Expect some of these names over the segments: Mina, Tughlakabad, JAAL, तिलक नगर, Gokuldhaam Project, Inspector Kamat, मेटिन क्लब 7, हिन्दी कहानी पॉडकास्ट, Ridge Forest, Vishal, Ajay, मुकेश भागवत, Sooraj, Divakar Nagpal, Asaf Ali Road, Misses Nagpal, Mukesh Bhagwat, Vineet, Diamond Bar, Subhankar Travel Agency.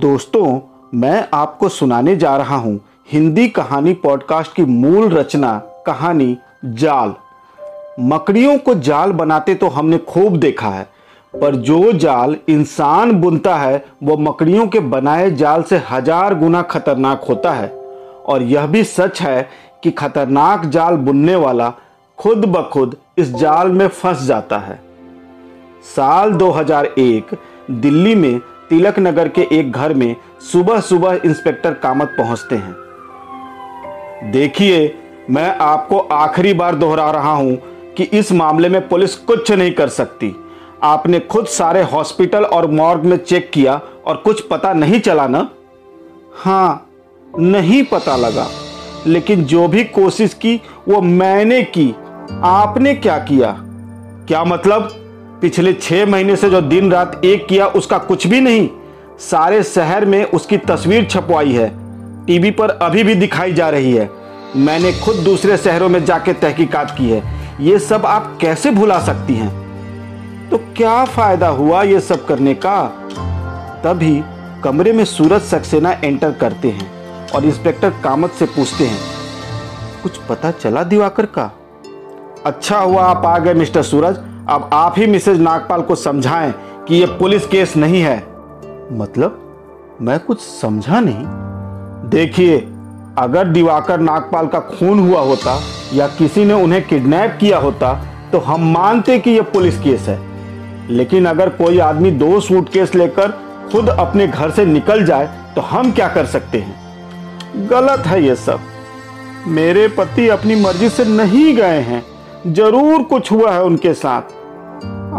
दोस्तों, मैं आपको सुनाने जा रहा हूँ हिंदी कहानी पॉडकास्ट की मूल रचना कहानी जाल। मकड़ियों को जाल बनाते तो हमने खूब देखा है, पर जो जाल इंसान बुनता है वो मकड़ियों के बनाए जाल से 1000 गुना खतरनाक होता है। और यह भी सच है कि खतरनाक जाल बुनने वाला खुद ब खुद इस जाल में फंस जाता है। साल 2001 दिल्ली में तिलक नगर के एक घर में सुबह सुबह इंस्पेक्टर कामत पहुंचते हैं। देखिए, मैं आपको आखिरी बार दोहरा रहा हूं कि इस मामले में पुलिस कुछ नहीं कर सकती। आपने खुद सारे हॉस्पिटल और मॉर्ग में चेक किया और कुछ पता नहीं चला ना? हाँ, नहीं पता लगा, लेकिन जो भी कोशिश की वो मैंने की। आपने क्या किया? क्या मतलब? पिछले 6 महीने से जो दिन रात एक किया उसका कुछ भी नहीं। सारे शहर में उसकी तस्वीर छपवाई है, टीवी पर अभी भी दिखाई जा रही है। मैंने खुद दूसरे शहरों में जाके तहकीकात की है। ये सब आप कैसे भुला सकती हैं? तो क्या फायदा हुआ ये सब करने का? तभी कमरे में सूरज सक्सेना एंटर करते हैं और इंस्पेक्टर कामत से पूछते हैं, कुछ पता चला दिवाकर का? अच्छा हुआ आप आ गए मिस्टर सूरज। अब आप ही मिसेज नागपाल को समझाएं कि ये पुलिस केस नहीं है। मतलब? मैं कुछ समझा नहीं। देखिए, अगर दिवाकर नागपाल का खून हुआ होता या किसी ने उन्हें किडनैप किया होता तो हम मानते कि यह पुलिस केस है, लेकिन अगर कोई आदमी 2 सूटकेस लेकर खुद अपने घर से निकल जाए तो हम क्या कर सकते हैं? गलत है ये सब। मेरे पति अपनी मर्जी से नहीं गए हैं, जरूर कुछ हुआ है उनके साथ।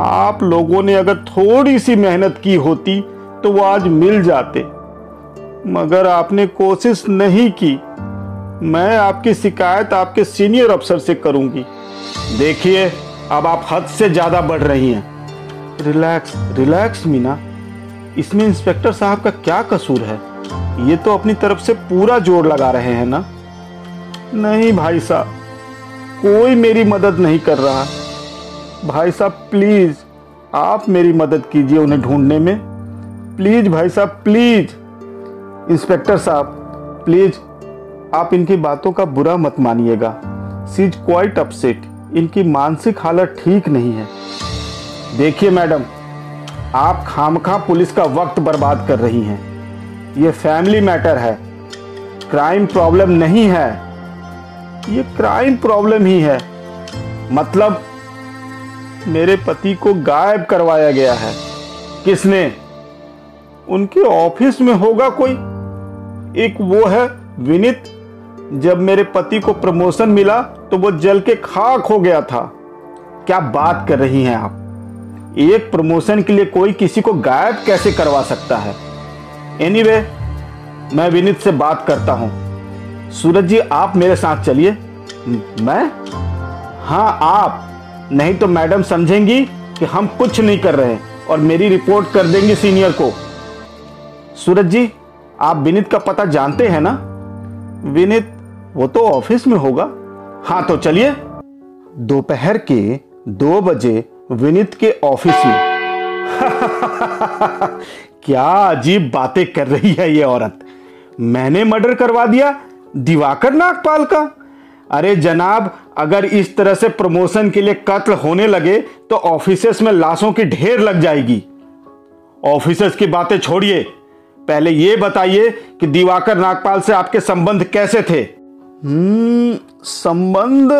आप लोगों ने अगर थोड़ी सी मेहनत की होती तो वो आज मिल जाते, मगर आपने कोशिश नहीं की। मैं आपकी शिकायत आपके सीनियर अफसर से करूंगी। देखिए, अब आप हद से ज़्यादा बढ़ रही हैं। रिलैक्स रिलैक्स मीना, इसमें इंस्पेक्टर साहब का क्या कसूर है? ये तो अपनी तरफ से पूरा जोर लगा रहे हैं ना? नहीं भाई साहब, कोई मेरी मदद नहीं कर रहा। भाई साहब प्लीज़ आप मेरी मदद कीजिए उन्हें ढूंढने में। प्लीज़ भाई साहब, प्लीज़। इंस्पेक्टर साहब प्लीज़ आप इनकी बातों का बुरा मत मानिएगा। She is quite upset. इनकी मानसिक हालत ठीक नहीं है। देखिए मैडम, आप खामखा पुलिस का वक्त बर्बाद कर रही हैं। ये फैमिली मैटर है, क्राइम प्रॉब्लम नहीं है। ये क्राइम प्रॉब्लम ही है। मतलब? मेरे पति को गायब करवाया गया है। किसने? उनके ऑफिस में होगा कोई। एक वो है विनीत, जब मेरे पति को प्रमोशन मिला तो वो जल के खाक हो गया था। क्या बात कर रही हैं आप? एक प्रमोशन के लिए कोई किसी को गायब कैसे करवा सकता है? एनीवे, मैं विनीत से बात करता हूँ। सूरज जी, आप मेरे साथ चलिए। मैं? हाँ आप, नहीं तो मैडम समझेंगी कि हम कुछ नहीं कर रहे और मेरी रिपोर्ट कर देंगी सीनियर को। सूरज जी, आप विनीत का पता जानते हैं ना? विनीत, वो तो ऑफिस में होगा। हाँ तो चलिए। दोपहर के 2 बजे विनीत के ऑफिस में। क्या अजीब बातें कर रही है ये औरत। मैंने मर्डर करवा दिया दिवाकर नागपाल का? अरे जनाब, अगर इस तरह से प्रमोशन के लिए कत्ल होने लगे तो ऑफिसेस में लाशों की ढेर लग जाएगी। ऑफिसेस की बातें छोड़िए, पहले ये बताइए कि दिवाकर नागपाल से आपके संबंध कैसे थे? संबंध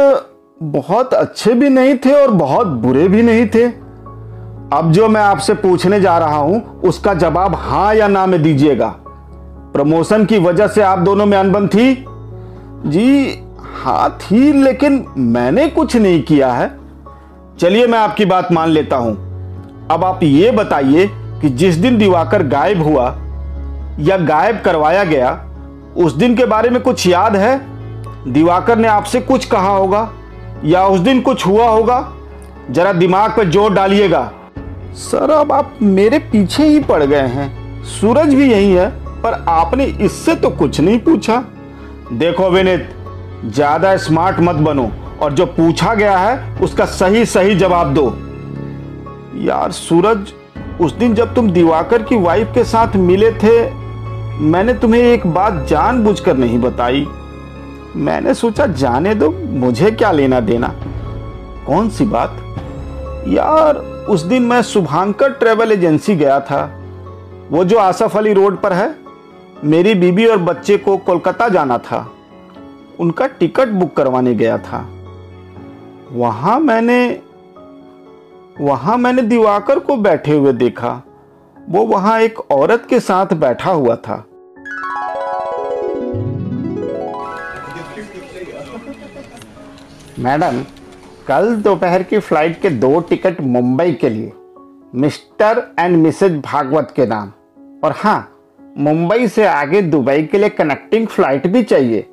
बहुत अच्छे भी नहीं थे और बहुत बुरे भी नहीं थे। अब जो मैं आपसे पूछने जा रहा हूं उसका जवाब हाँ या ना में दीजिएगा। प्रमोशन की वजह से आप दोनों में अनबन थी? जी हाँ थी, लेकिन मैंने कुछ नहीं किया है। चलिए, मैं आपकी बात मान लेता हूं। अब आप ये बताइए कि जिस दिन दिवाकर गायब हुआ या गायब करवाया गया, उस दिन के बारे में कुछ याद है? दिवाकर ने आपसे कुछ कहा होगा या उस दिन कुछ हुआ होगा? जरा दिमाग पर जोर डालिएगा। सर, अब आप मेरे पीछे ही पड़ गए हैं। सूरज भी यही है, पर आपने इससे तो कुछ नहीं पूछा। देखो विनीत, ज्यादा स्मार्ट मत बनो और जो पूछा गया है उसका सही सही जवाब दो। यार सूरज, उस दिन जब तुम दिवाकर की वाइफ के साथ मिले थे मैंने तुम्हें एक बात जानबूझकर नहीं बताई। मैंने सोचा जाने दो, मुझे क्या लेना देना। कौन सी बात? यार उस दिन मैं शुभांकर ट्रैवल एजेंसी गया था, वो जो आसफ अली रोड पर है। मेरी बीबी और बच्चे को कोलकाता जाना था, उनका टिकट बुक करवाने गया था। वहाँ मैंने दिवाकर को बैठे हुए देखा। वो वहाँ एक औरत के साथ बैठा हुआ था। मैडम, कल दोपहर की फ्लाइट के 2 टिकट मुंबई के लिए मिस्टर एंड मिसेज भागवत के नाम। और हाँ, मुंबई से आगे दुबई के लिए कनेक्टिंग फ्लाइट भी चाहिए।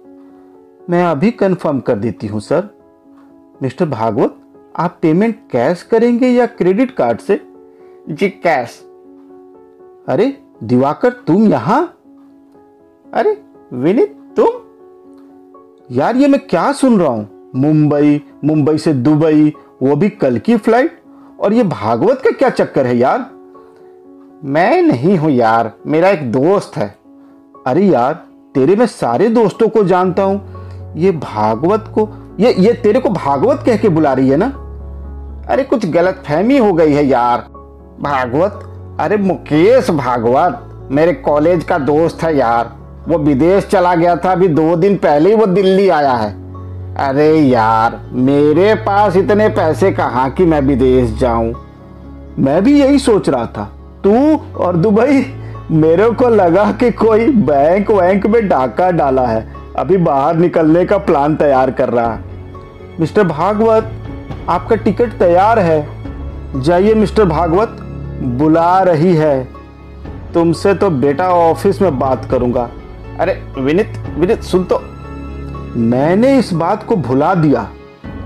मैं अभी कंफर्म कर देती हूँ सर। मिस्टर भागवत, आप पेमेंट कैश करेंगे या क्रेडिट कार्ड से? जी कैश। अरे दिवाकर, तुम यहाँ? अरे विनीत, तुम? यार ये मैं क्या सुन रहा हूँ? मुंबई से दुबई, वो भी कल की फ्लाइट। और ये भागवत का क्या चक्कर है यार? मैं नहीं हूँ यार, मेरा एक दोस्त है। अरे यार, तेरे में सारे दोस्तों को जानता हूँ। ये भागवत को ये तेरे को भागवत कह के बुला रही है ना? अरे कुछ गलत फहमी हो गई है यार। भागवत? अरे मुकेश भागवत मेरे कॉलेज का दोस्त है यार। वो विदेश चला गया था, अभी 2 दिन पहले ही वो दिल्ली आया है। अरे यार, मेरे पास इतने पैसे कहाँ कि मैं विदेश जाऊँ। मैं भी यही सोच रहा था, तू और दुबई। मेरे को लगा कि कोई बैंक वैंक में डाका डाला है, अभी बाहर निकलने का प्लान तैयार कर रहा है। मिस्टर भागवत, आपका टिकट तैयार है, जाइए। मिस्टर भागवत बुला रही है। तुमसे तो बेटा ऑफिस में बात करूंगा। अरे विनीत सुन तो, मैंने इस बात को भुला दिया,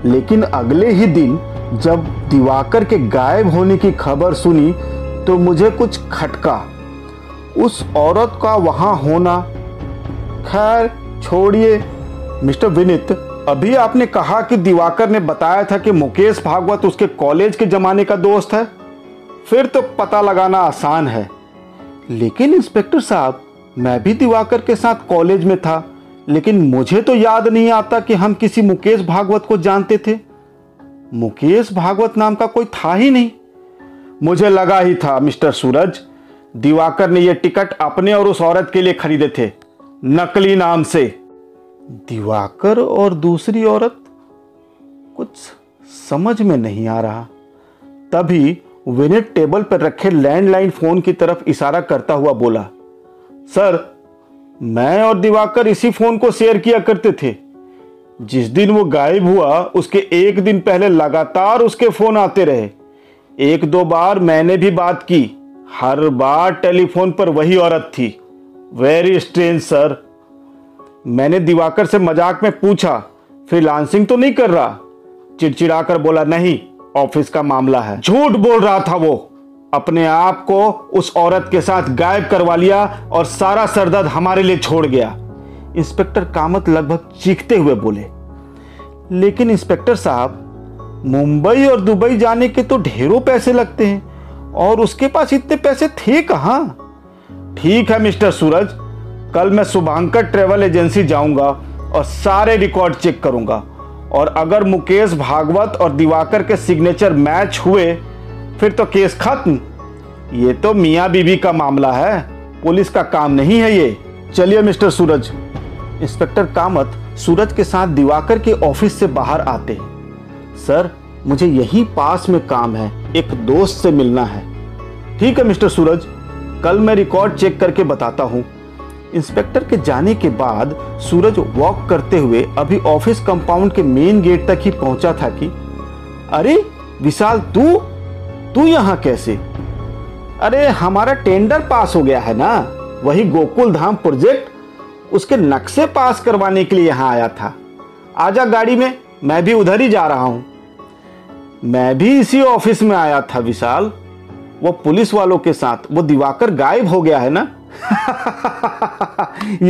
लेकिन अगले ही दिन जब दिवाकर के गायब होने की खबर सुनी तो मुझे कुछ खटका। उस औरत का वहां होना। खैर छोड़िए। मिस्टर विनीत, अभी आपने कहा कि दिवाकर ने बताया था कि मुकेश भागवत उसके कॉलेज के जमाने का दोस्त है। फिर तो पता लगाना आसान है। लेकिन इंस्पेक्टर साहब, मैं भी दिवाकर के साथ कॉलेज में था, लेकिन मुझे तो याद नहीं आता कि हम किसी मुकेश भागवत को जानते थे। मुकेश भागवत नाम का कोई था ही नहीं। मुझे लगा ही था मिस्टर सूरज, दिवाकर ने ये टिकट अपने और उस औरत के लिए खरीदे थे, नकली नाम से। दिवाकर और दूसरी औरत, कुछ समझ में नहीं आ रहा। तभी विनीत टेबल पर रखे लैंडलाइन फोन की तरफ इशारा करता हुआ बोला, सर मैं और दिवाकर इसी फोन को शेयर किया करते थे। जिस दिन वो गायब हुआ उसके 1 दिन पहले लगातार उसके फोन आते रहे। 1-2 बार मैंने भी बात की, हर बार टेलीफोन पर वही औरत थी। Very strange sir. मैंने दिवाकर से मजाक में पूछा, फ्रीलांसिंग तो नहीं कर रहा? चिड़चिड़ा कर बोला, नहीं ऑफिस का मामला है। झूठ बोल रहा था वो। अपने आप को उस औरत के साथ गायब करवा लिया और सारा सरदर्द हमारे लिए छोड़ गया। इंस्पेक्टर कामत लगभग चीखते हुए बोले, लेकिन इंस्पेक्टर साहब, मुंबई और दुबई जाने के तो ढेरों पैसे लगते हैं, और उसके पास इतने पैसे थे कहाँ? ठीक है मिस्टर सूरज, कल मैं शुभांकर ट्रैवल एजेंसी जाऊंगा और सारे रिकॉर्ड चेक करूंगा, और अगर मुकेश भागवत और दिवाकर के सिग्नेचर मैच हुए फिर तो केस खत्म। ये तो मियाँ बीबी का मामला है, पुलिस का काम नहीं है ये। चलिए मिस्टर सूरज। इंस्पेक्टर कामत सूरज के साथ दिवाकर के ऑफिस से बाहर आते हैं। सर मुझे यहीं पास में काम है, एक दोस्त से मिलना है। ठीक है मिस्टर सूरज, कल मैं रिकॉर्ड चेक करके बताता हूँ। इंस्पेक्टर के जाने के बाद सूरज वॉक करते हुए अभी ऑफिस कंपाउंड के मेन गेट तक ही पहुंचा था कि अरे विशाल, तू यहाँ कैसे? अरे हमारा टेंडर पास हो गया है ना, वही गोकुलधाम प्रोजेक्ट, उसके नक्शे पास करवाने के लिए यहाँ आया था। आजा गाड़ी में, मैं भी उधर ही जा रहा हूँ। मैं भी इसी ऑफिस में आया था विशाल, वो पुलिस वालों के साथ। वो दिवाकर गायब हो गया है ना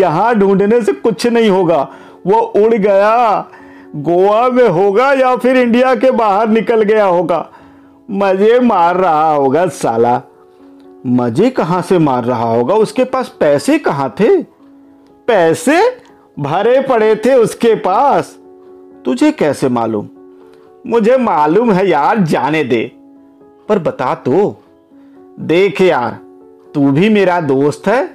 यहाँ ढूंढने से कुछ नहीं होगा, वो उड़ गया। गोवा में होगा या फिर इंडिया के बाहर निकल गया होगा, मजे मार रहा होगा साला। मजे कहां से मार रहा होगा, उसके पास पैसे कहां थे? पैसे भरे पड़े थे उसके पास। तुझे कैसे मालूम? मुझे मालूम है यार, जाने दे, पर बता तो। देख यार, तू भी मेरा दोस्त है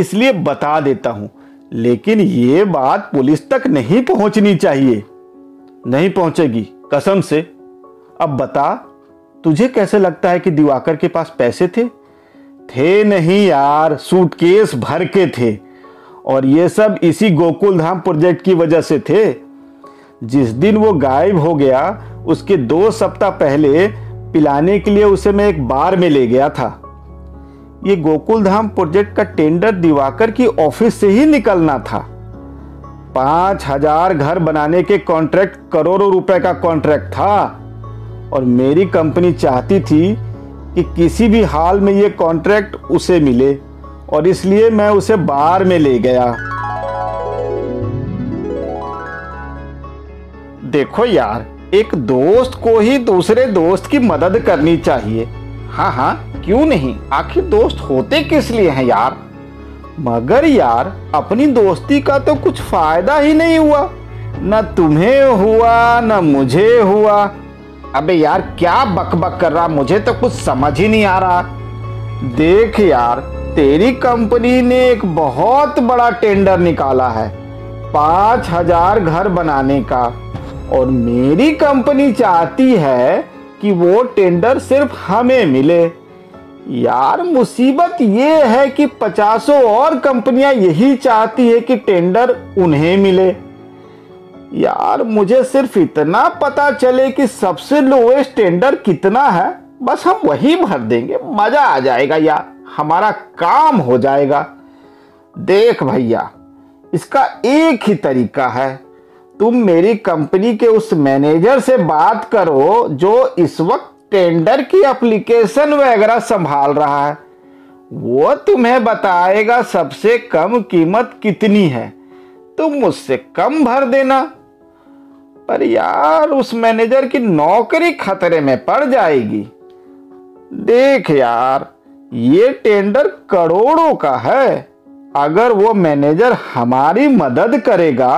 इसलिए बता देता हूं, लेकिन ये बात पुलिस तक नहीं पहुंचनी चाहिए। नहीं पहुंचेगी कसम से। अब बता, तुझे कैसे लगता है कि दिवाकर के पास पैसे थे? थे नहीं यार, सूटकेस भर के थे, और ये सब इसी गोकुलधाम प्रोजेक्ट की वजह से थे। जिस दिन वो गायब हो गया उसके 2 सप्ताह पहले पिलाने के लिए उसे मैं एक बार में ले गया था। ये गोकुलधाम प्रोजेक्ट का टेंडर दिवाकर की ऑफिस से ही निकलना था। 5000 घर बनाने के कॉन्ट्रैक्ट, करोड़ों रुपए का कॉन्ट्रैक्ट था, और मेरी कंपनी चाहती थी कि किसी भी हाल में ये कॉन्ट्रैक्ट उसे मिले, और इसलिए मैं उसे बार में ले गया। देखो यार, एक दोस्त को ही दूसरे दोस्त की मदद करनी चाहिए। हाँ, क्यों नहीं? आखिर दोस्त होते किस लिए हैं यार? मगर यार, अपनी दोस्ती का तो कुछ फायदा ही नहीं हुआ, ना तुम्हें हुआ ना मुझे हुआ। अबे यार, क्या बकबक कर रहा, मुझे तो कुछ समझ ही नहीं आ रहा। देख यार, तेरी कंपनी ने एक बहुत बड़ा टेंडर निकाला है 5000 घर बनाने का, और मेरी कंपनी चाहती है कि वो टेंडर सिर्फ हमें मिले। यार, मुसीबत ये है कि 500 और कंपनियां यही चाहती है कि टेंडर उन्हें मिले। यार, मुझे सिर्फ इतना पता चले कि सबसे लोएस्ट टेंडर कितना है, बस हम वही भर देंगे, मजा आ जाएगा यार, हमारा काम हो जाएगा। देख भैया, इसका एक ही तरीका है, तुम मेरी कंपनी के उस मैनेजर से बात करो जो इस वक्त टेंडर की एप्लीकेशन वगैरह संभाल रहा है। वो तुम्हें बताएगा सबसे कम कीमत कितनी है, तुम मुझसे कम भर देना। पर यार, उस मैनेजर की नौकरी खतरे में पड़ जाएगी। देख यार, ये टेंडर करोड़ों का है, अगर वो मैनेजर हमारी मदद करेगा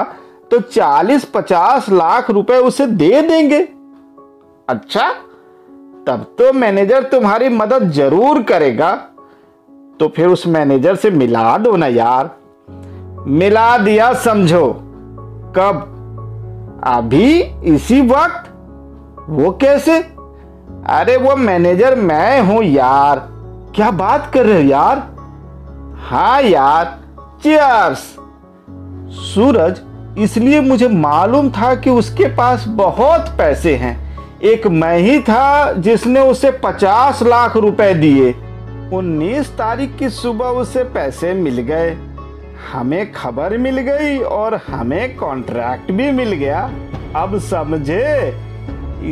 तो 40-50 लाख रुपए उसे दे देंगे। अच्छा, तब तो मैनेजर तुम्हारी मदद जरूर करेगा, तो फिर उस मैनेजर से मिला दो ना यार। मिला दिया समझो। कब? अभी इसी वक्त? वो कैसे? अरे वो मैनेजर मैं हूं यार। क्या बात कर रहे हो यार? हाँ यार, चीयर्स। सूरज, इसलिए मुझे मालूम था कि उसके पास बहुत पैसे हैं। एक मैं ही था जिसने उसे 50 लाख रुपए दिए। 19 तारीख की सुबह उसे पैसे मिल गए, हमें खबर मिल गई और हमें कॉन्ट्रैक्ट भी मिल गया। अब समझे?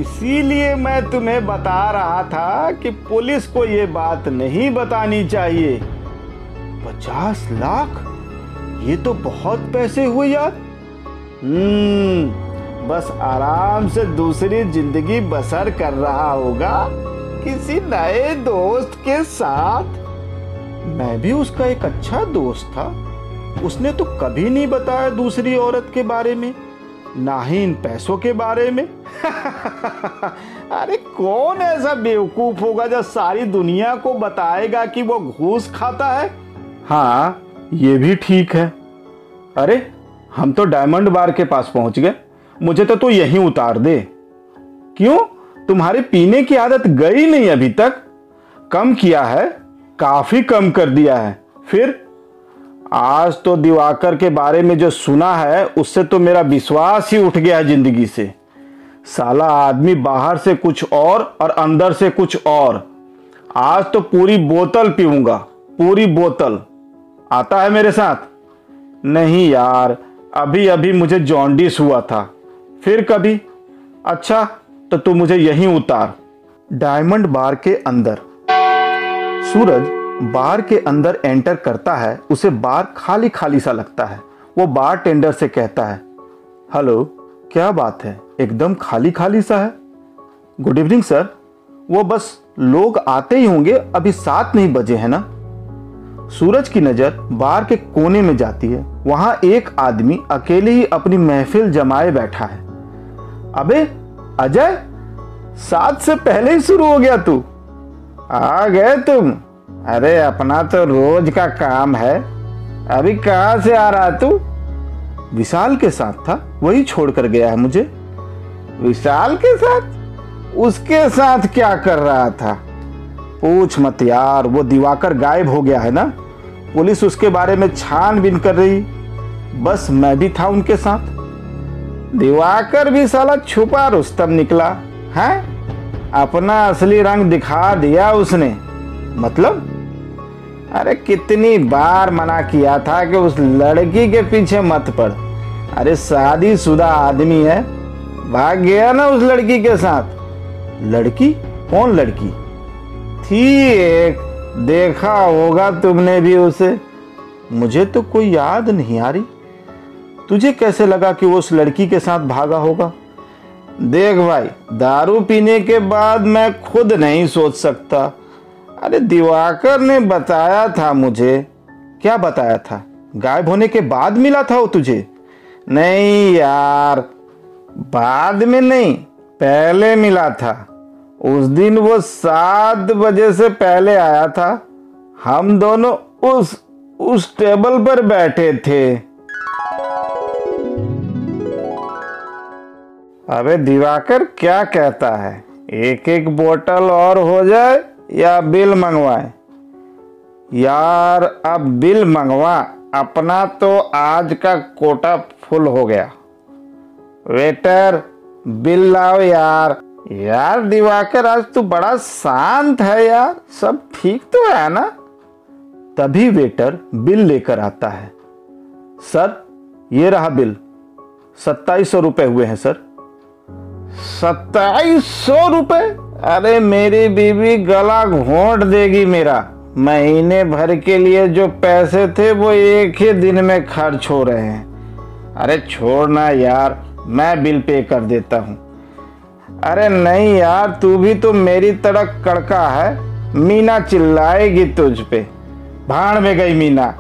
इसीलिए मैं तुम्हें बता रहा था कि पुलिस को ये बात नहीं बतानी चाहिए। 50 लाख, ये तो बहुत पैसे हुए यार। बस आराम से दूसरी जिंदगी बसर कर रहा होगा किसी नए दोस्त के साथ। मैं भी उसका एक अच्छा दोस्त था, उसने तो कभी नहीं बताया दूसरी औरत के बारे में, ना ही इन पैसों के बारे में। अरे कौन ऐसा बेवकूफ होगा जो सारी दुनिया को बताएगा कि वो घूस खाता है। हाँ, ये भी ठीक है। अरे, हम तो डायमंड बार के पास पहुंच गए, मुझे तो तू यहीं उतार दे। क्यों, तुम्हारे पीने की आदत गई नहीं? अभी तक कम किया है? काफी कम कर दिया है। फिर आज तो दिवाकर के बारे में जो सुना है उससे तो मेरा विश्वास ही उठ गया है जिंदगी से। साला आदमी बाहर से कुछ और अंदर से कुछ और। आज तो पूरी बोतल पीऊंगा, पूरी बोतल। आता है मेरे साथ? नहीं यार, अभी अभी मुझे जॉन्डिस हुआ था। फिर कभी। अच्छा, तो तू मुझे यहीं उतार। डायमंड बार के अंदर सूरज बार के अंदर एंटर करता है। उसे बार खाली खाली सा लगता है। वो बार टेंडर से कहता है, हेलो, क्या बात है, एकदम खाली खाली सा है। Good evening sir. वो बस लोग आते ही होंगे, अभी 7 नहीं बजे है ना। सूरज की नज़र बार के कोने में जाती है। वहां एक आदमी अकेले ही अपनी महफिल जमाए बैठा है। अबे अजय, 7 से पहले ही शुरू हो गया, तू आ गए तुम। अरे अपना तो रोज का काम है, अभी कहाँ से आ रहा तू। विशाल के साथ था, वही छोड़ कर गया है मुझे। विशाल के साथ? उसके साथ क्या कर रहा था? पूछ मत यार, वो दिवाकर गायब हो गया है ना, पुलिस उसके बारे में छानबीन कर रही। बस मैं भी था उनके साथ। दिवाकर भी साला छुपा रुस्तम निकला है, अपना असली रंग दिखा दिया उसने। मतलब? अरे कितनी बार मना किया था कि उस लड़की के पीछे मत पड़। अरे शादीशुदा आदमी है, भाग गया ना उस लड़की के साथ। लड़की? कौन लड़की? थी एक, देखा होगा तुमने भी उसे। मुझे तो कोई याद नहीं आ रही। तुझे कैसे लगा कि वो उस लड़की के साथ भागा होगा? देख भाई, दारू पीने के बाद मैं खुद नहीं सोच सकता। अरे दिवाकर ने बताया था मुझे। क्या बताया था? गायब होने के बाद मिला था वो तुझे? नहीं यार, बाद में नहीं, पहले मिला था। उस दिन वो 7 बजे से पहले आया था। हम दोनों उस टेबल पर बैठे थे। अबे दिवाकर क्या कहता है, एक एक बोतल और हो जाए या बिल मंगवाए? यार अब बिल मंगवा, अपना तो आज का कोटा फुल हो गया। वेटर बिल लाओ यार। यार दिवाकर आज तू बड़ा शांत है यार, सब ठीक तो है ना? तभी वेटर बिल लेकर आता है। सर ये रहा बिल, 2700 रुपये हुए हैं सर। 2700 रुपये? अरे मेरी बीवी गला घोंट देगी मेरा। महीने भर के लिए जो पैसे थे वो एक ही दिन में खर्च हो रहे हैं। अरे छोड़ना यार, मैं बिल पे कर देता हूँ। अरे नहीं यार, तू भी तो मेरी तरह कड़का है, मीना चिल्लाएगी तुझ पे। भाड़ में गई मीना,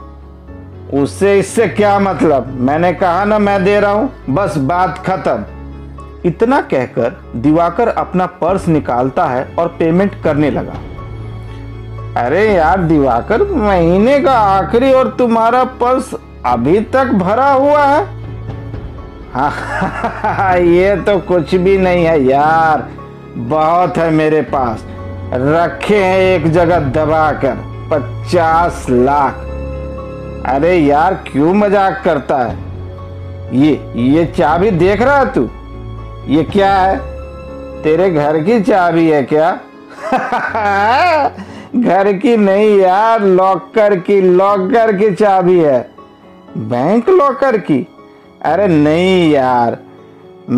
उससे इससे क्या मतलब? मैंने कहा ना मैं दे रहा हूँ, बस बात खत्म। इतना कहकर दिवाकर अपना पर्स निकालता है और पेमेंट करने लगा। अरे यार दिवाकर, महीने का आखिरी और तुम्हारा पर्स अभी तक भरा हुआ है। हाँ, ये तो कुछ भी नहीं है यार, बहुत है मेरे पास, रखे हैं एक जगह दबाकर 50 लाख। अरे यार क्यों मजाक करता है? ये चाबी देख रहा है तू? ये क्या है, तेरे घर की चाबी है क्या? घर की नहीं यार, लॉकर की चाबी है। बैंक लॉकर की? अरे नहीं यार,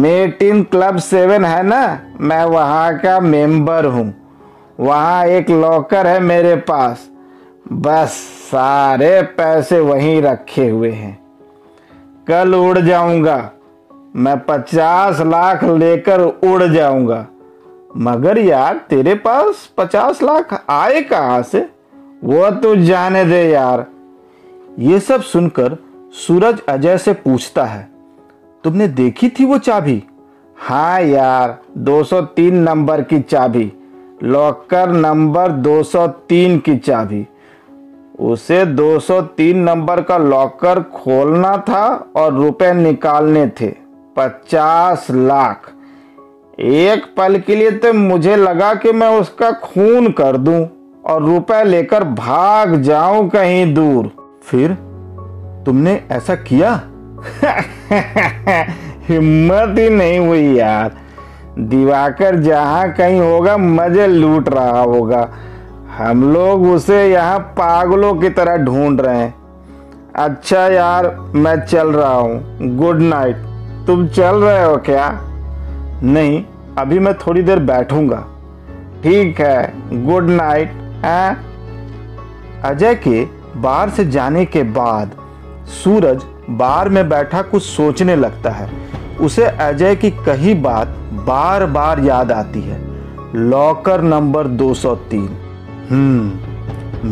मेटिन क्लब 7 है ना, मैं वहाँ का मेंबर हूँ। वहाँ एक लॉकर है मेरे पास, बस सारे पैसे वहीं रखे हुए हैं। कल उड़ जाऊँगा मैं, 50 लाख लेकर उड़ जाऊंगा। मगर यार तेरे पास 50 लाख आए कहाँ से? वो तो जाने दे यार। ये सब सुनकर सूरज अजय से पूछता है, तुमने देखी थी वो चाबी? हाँ यार, 203 नंबर की चाबी, लॉकर नंबर 203 की चाबी। उसे 203 नंबर का लॉकर खोलना था और रुपए निकालने थे 50 लाख। एक पल के लिए तो मुझे लगा कि मैं उसका खून कर दूं और रुपए लेकर भाग जाऊं कहीं दूर। फिर तुमने ऐसा किया? हिम्मत ही नहीं हुई यार, दिवाकर जहां कहीं होगा मजे लूट रहा होगा, हम लोग उसे यहाँ पागलों की तरह ढूंढ रहे हैं। अच्छा यार मैं चल रहा हूँ, गुड नाइट। तुम चल रहे हो क्या? नहीं, अभी मैं थोड़ी देर बैठूंगा। ठीक है, गुड नाइट। अजय के बाहर से जाने के बाद सूरज बार में बैठा कुछ सोचने लगता है। उसे अजय की कही बात बार बार याद आती है। Locker number 203।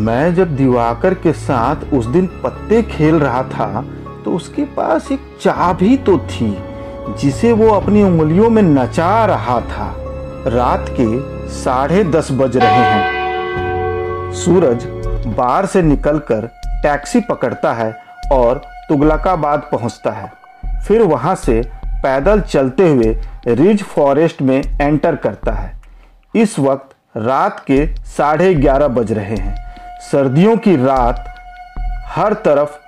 मैं जब दिवाकर के साथ उस दिन पत्ते खेल रहा था तो उसके पास एक चाबी तो थी जिसे वो अपनी उंगलियों में नचा रहा था। रात के 10:30 बज रहे हैं। सूरज बार से निकलकर टैक्सी पकड़ता है और तुगलकाबाद पहुंचता है। फिर वहां से पैदल चलते हुए रिज फॉरेस्ट में एंटर करता है। इस वक्त रात के 11:30 बज रहे हैं। सर्दियों की रात, हर तरफ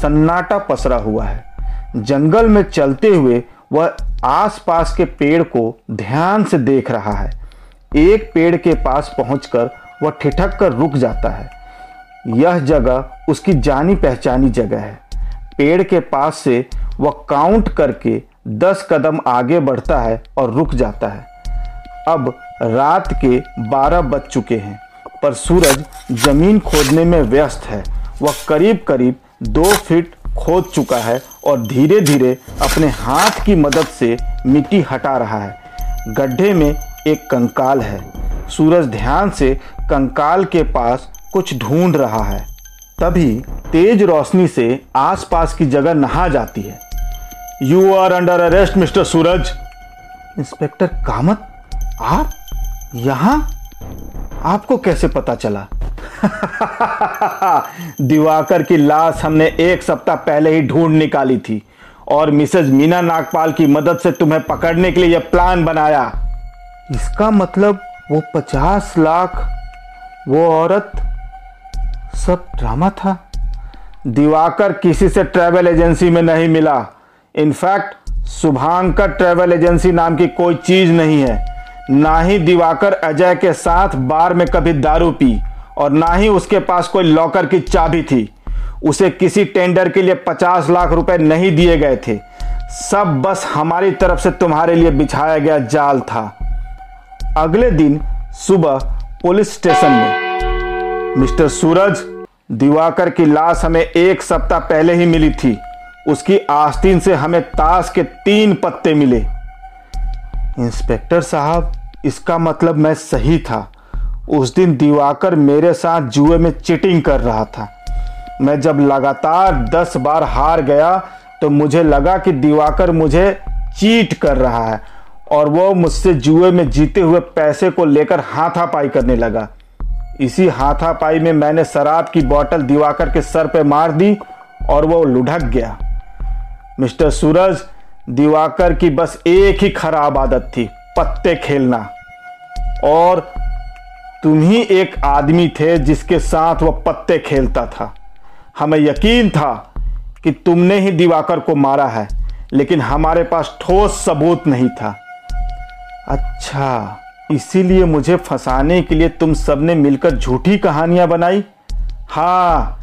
सन्नाटा पसरा हुआ है। जंगल में चलते हुए वह आसपास के पेड़ को ध्यान से देख रहा है। एक पेड़ के पास पहुंचकर वह ठिठक कर रुक जाता है। यह जगह उसकी जानी पहचानी जगह है। पेड़ के पास से वह काउंट करके 10 कदम आगे बढ़ता है और रुक जाता है। अब रात के 12 बज चुके हैं, पर सूरज जमीन खोदने में व्यस्त है। वह करीब करीब 2 फीट खोद चुका है और धीरे धीरे अपने हाथ की मदद से मिट्टी हटा रहा है। गड्ढे में एक कंकाल है। सूरज ध्यान से कंकाल के पास कुछ ढूंढ रहा है। तभी तेज रोशनी से आसपास की जगह नहा जाती है। You are under arrest mister Suraj. Inspector Kamat, आप यहाँ? आपको कैसे पता चला? दिवाकर की लाश हमने 1 सप्ताह पहले ही ढूंढ निकाली थी और मिसेज मीना नागपाल की मदद से तुम्हें पकड़ने के लिए यह प्लान बनाया। इसका मतलब वो 50 लाख, वो औरत, सब ड्रामा था। दिवाकर किसी से ट्रैवल एजेंसी में नहीं मिला। इनफैक्ट शुभांकर ट्रैवल एजेंसी नाम की कोई चीज़ नहीं है। ना ही दिवाकर अजय के साथ बार में कभी दारू पी और ना ही उसके पास कोई लॉकर की चाबी थी। उसे किसी टेंडर के लिए 50 लाख रुपए नहीं दिए गए थे। सब बस हमारी तरफ से तुम्हारे लिए बिछाया गया जाल था। अगले दिन सुबह पुलिस स्टेशन में, मिस्टर सूरज, दिवाकर की लाश हमें 1 सप्ताह पहले ही मिली थी। उसकी आस्तीन से हमें ताश के 3 पत्ते मिले। इंस्पेक्टर साहब, इसका मतलब मैं सही था। उस दिन दिवाकर मेरे साथ जुए में चीटिंग कर रहा था। मैं जब लगातार 10 बार हार गया तो मुझे लगा कि दिवाकर मुझे चीट कर रहा है और वो मुझसे जुए में जीते हुए पैसे को लेकर हाथापाई करने लगा। इसी हाथापाई में मैंने शराब की बोतल दिवाकर के सर पे मार दी और वो लुढ़क गया। मिस्टर सूरज, दिवाकर की बस एक ही खराब आदत थी, पत्ते खेलना। और तुम ही एक आदमी थे जिसके साथ वो पत्ते खेलता था। हमें यकीन था कि तुमने ही दिवाकर को मारा है, लेकिन हमारे पास ठोस सबूत नहीं था। अच्छा, इसीलिए मुझे फंसाने के लिए तुम सबने मिलकर झूठी कहानियां बनाई। हाँ,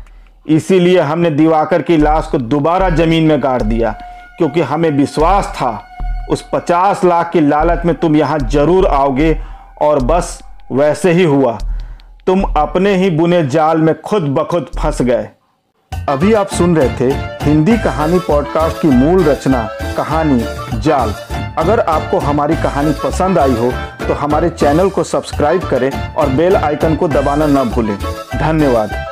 इसीलिए हमने दिवाकर की लाश को दोबारा ज़मीन में गाड़ दिया, क्योंकि हमें विश्वास था उस 50 लाख की लालच में तुम यहाँ ज़रूर आओगे। और बस वैसे ही हुआ, तुम अपने ही बुने जाल में खुद बखुद फंस गए। अभी आप सुन रहे थे हिंदी कहानी पॉडकास्ट की मूल रचना, कहानी जाल। अगर आपको हमारी कहानी पसंद आई हो तो हमारे चैनल को सब्सक्राइब करें और बेल आइकन को दबाना न भूलें। धन्यवाद।